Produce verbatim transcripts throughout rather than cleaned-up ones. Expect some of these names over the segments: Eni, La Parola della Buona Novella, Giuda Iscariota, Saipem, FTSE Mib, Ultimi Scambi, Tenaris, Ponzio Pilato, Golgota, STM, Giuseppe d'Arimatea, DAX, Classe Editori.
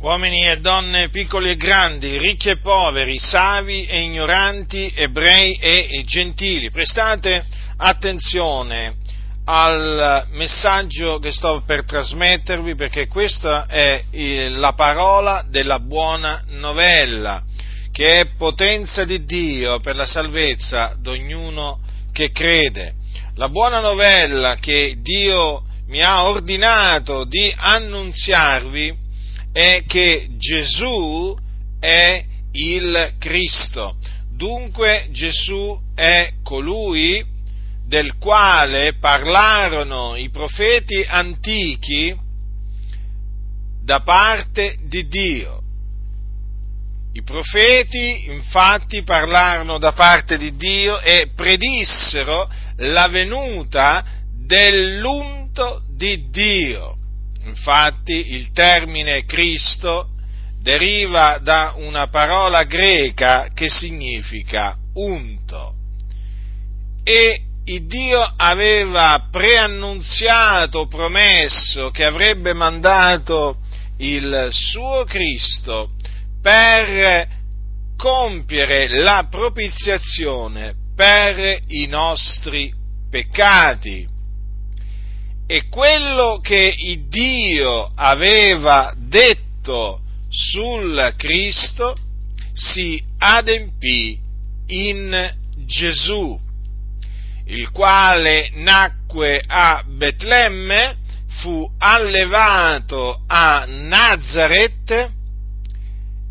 uomini e donne, piccoli e grandi, ricchi e poveri, savi e ignoranti, ebrei e gentili. Prestate attenzione al messaggio che sto per trasmettervi, perché questa è la parola della buona novella, che è potenza di Dio per la salvezza d'ognuno che crede. La buona novella che Dio mi ha ordinato di annunziarvi è che Gesù è il Cristo. Dunque Gesù è colui del quale parlarono i profeti antichi da parte di Dio. I profeti infatti parlarono da parte di Dio e predissero la venuta dell'unto di Dio. Infatti il termine Cristo deriva da una parola greca che significa unto, e il Dio aveva preannunziato, promesso che avrebbe mandato il suo Cristo per compiere la propiziazione per i nostri peccati. E quello che il Dio aveva detto sul Cristo si adempì in Gesù, il quale nacque a Betlemme, fu allevato a Nazareth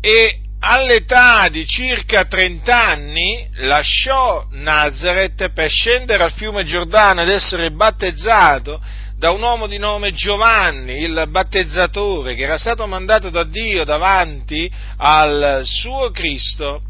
e all'età di circa trent'anni lasciò Nazareth per scendere al fiume Giordano ed essere battezzato da un uomo di nome Giovanni, il battezzatore, che era stato mandato da Dio davanti al suo Cristo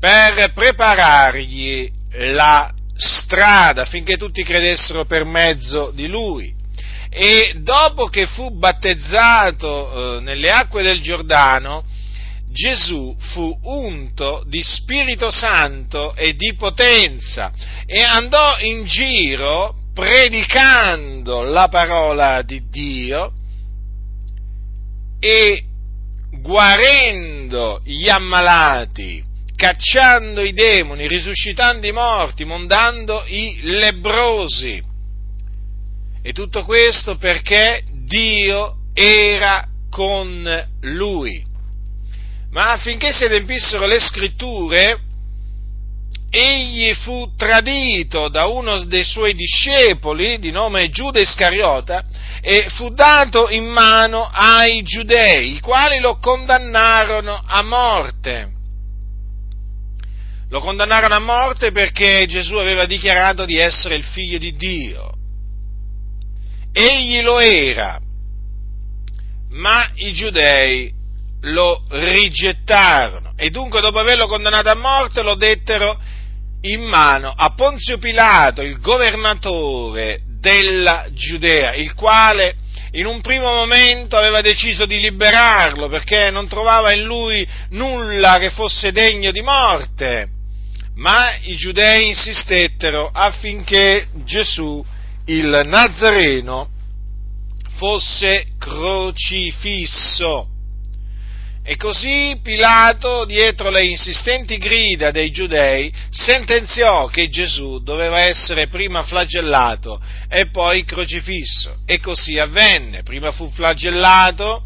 per preparargli la strada affinché tutti credessero per mezzo di lui. E dopo che fu battezzato eh, nelle acque del Giordano, Gesù fu unto di Spirito Santo e di potenza e andò in giro predicando la parola di Dio e guarendo gli ammalati, cacciando i demoni, risuscitando i morti, mondando i lebbrosi. E tutto questo perché Dio era con lui. Ma affinché si adempissero le scritture, egli fu tradito da uno dei suoi discepoli, di nome Giuda Iscariota, e fu dato in mano ai giudei, i quali lo condannarono a morte. Lo condannarono a morte perché Gesù aveva dichiarato di essere il figlio di Dio. Egli lo era, ma i giudei lo rigettarono, e dunque dopo averlo condannato a morte lo dettero in mano a Ponzio Pilato, il governatore della Giudea, il quale in un primo momento aveva deciso di liberarlo perché non trovava in lui nulla che fosse degno di morte, ma i giudei insistettero affinché Gesù, il Nazareno, fosse crocifisso. E così Pilato, dietro le insistenti grida dei giudei, sentenziò che Gesù doveva essere prima flagellato e poi crocifisso. E così avvenne: prima fu flagellato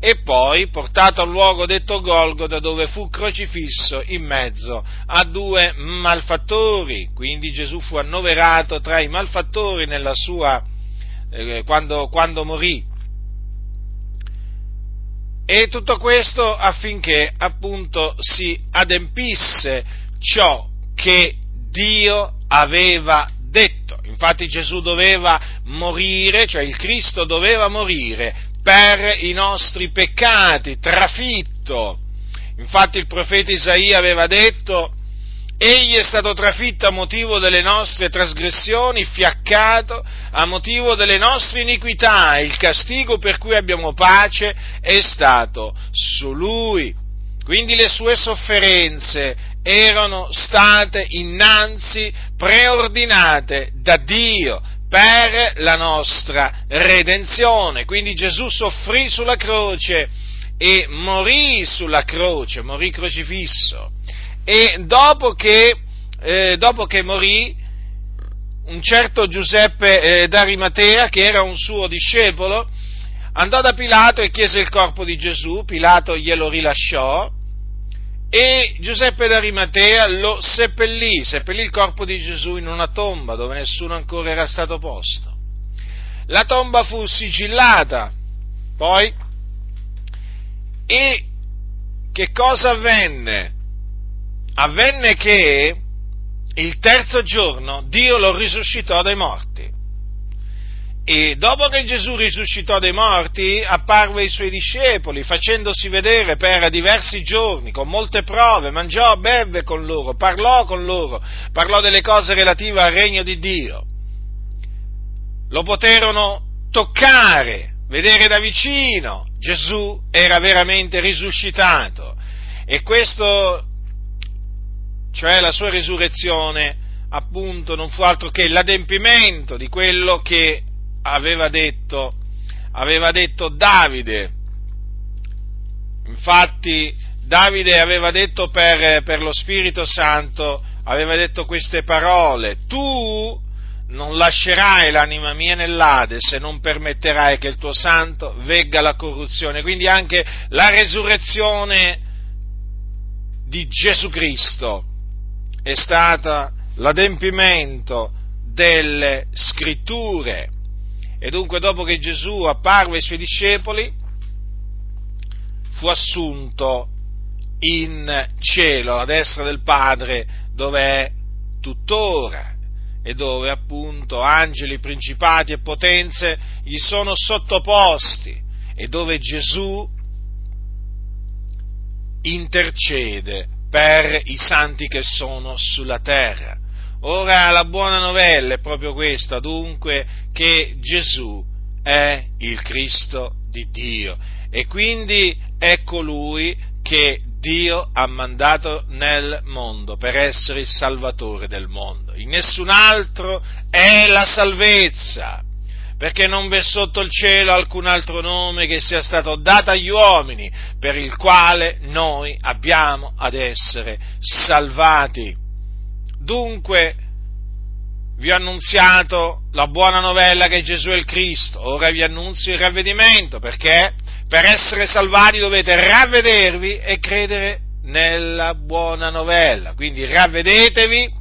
e poi portato al luogo detto Golgota, dove fu crocifisso in mezzo a due malfattori. Quindi Gesù fu annoverato tra i malfattori nella sua, eh, quando, quando morì. E tutto questo affinché appunto si adempisse ciò che Dio aveva detto. Infatti Gesù doveva morire, cioè il Cristo doveva morire per i nostri peccati, trafitto. Infatti il profeta Isaia aveva detto: egli è stato trafitto a motivo delle nostre trasgressioni, fiaccato a motivo delle nostre iniquità, il castigo per cui abbiamo pace è stato su lui. Quindi le sue sofferenze erano state innanzi preordinate da Dio per la nostra redenzione. Quindi Gesù soffrì sulla croce e morì sulla croce, morì crocifisso, e dopo che, eh, dopo che morì, un certo Giuseppe eh, d'Arimatea, che era un suo discepolo, andò da Pilato e chiese il corpo di Gesù. Pilato glielo rilasciò e Giuseppe d'Arimatea lo seppellì, seppellì il corpo di Gesù in una tomba dove nessuno ancora era stato posto. La tomba fu sigillata, poi, e che cosa avvenne? Avvenne che il terzo giorno Dio lo risuscitò dai morti. E dopo che Gesù risuscitò dai morti, apparve ai suoi discepoli, facendosi vedere per diversi giorni, con molte prove, mangiò, bevve con loro, parlò con loro, parlò delle cose relative al regno di Dio. Lo poterono toccare, vedere da vicino. Gesù era veramente risuscitato. E questo, cioè la sua risurrezione, appunto, non fu altro che l'adempimento di quello che Aveva detto, aveva detto Davide. Infatti Davide aveva detto per, per lo Spirito Santo, aveva detto queste parole: tu non lascerai l'anima mia nell'Ade se non permetterai che il tuo santo vegga la corruzione. Quindi anche la resurrezione di Gesù Cristo è stata l'adempimento delle Scritture. E dunque, dopo che Gesù apparve ai suoi discepoli, fu assunto in cielo, alla destra del Padre, dove è tuttora, e dove appunto angeli, principati e potenze gli sono sottoposti, e dove Gesù intercede per i santi che sono sulla terra. Ora la buona novella è proprio questa, dunque, che Gesù è il Cristo di Dio, e quindi è colui che Dio ha mandato nel mondo per essere il Salvatore del mondo. In nessun altro è la salvezza, perché non v'è sotto il cielo alcun altro nome che sia stato dato agli uomini per il quale noi abbiamo ad essere salvati. Dunque vi ho annunziato la buona novella che Gesù è il Cristo, ora vi annunzio il ravvedimento, perché per essere salvati dovete ravvedervi e credere nella buona novella. Quindi ravvedetevi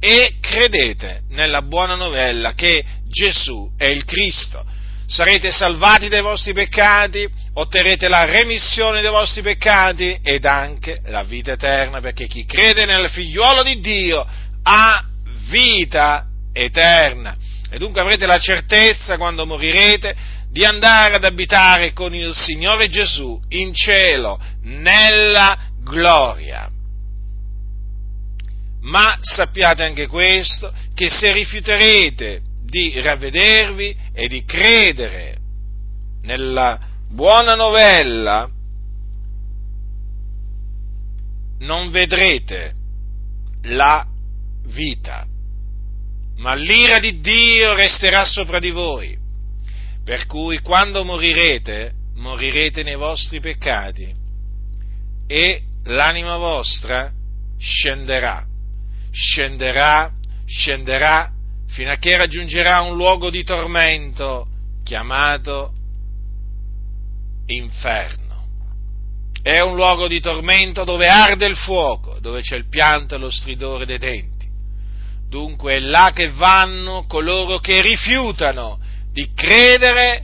e credete nella buona novella che Gesù è il Cristo. Sarete salvati dai vostri peccati, otterrete la remissione dei vostri peccati ed anche la vita eterna, perché chi crede nel figliuolo di Dio ha vita eterna. E dunque avrete la certezza, quando morirete, di andare ad abitare con il Signore Gesù in cielo, nella gloria. Ma sappiate anche questo, che se rifiuterete di ravvedervi e di credere nella buona novella, non vedrete la vita, ma l'ira di Dio resterà sopra di voi, per cui quando morirete, morirete nei vostri peccati e l'anima vostra scenderà, scenderà, scenderà fino a che raggiungerà un luogo di tormento chiamato inferno. È un luogo di tormento dove arde il fuoco, dove c'è il pianto e lo stridore dei denti. Dunque è là che vanno coloro che rifiutano di credere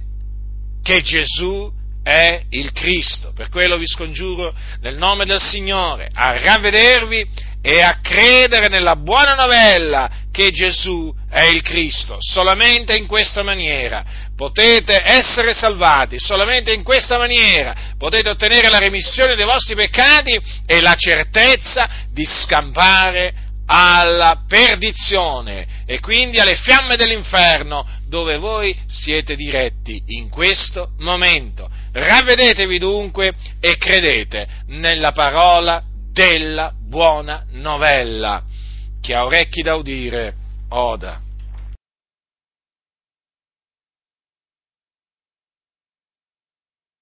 che Gesù è il Cristo. Per quello vi scongiuro nel nome del Signore a ravvedervi e a credere nella buona novella che Gesù è il Cristo. Solamente in questa maniera potete essere salvati, solamente in questa maniera potete ottenere la remissione dei vostri peccati e la certezza di scampare alla perdizione e quindi alle fiamme dell'inferno, dove voi siete diretti in questo momento. Ravvedetevi dunque e credete nella parola della buona novella. Chi ha orecchi da udire, oda.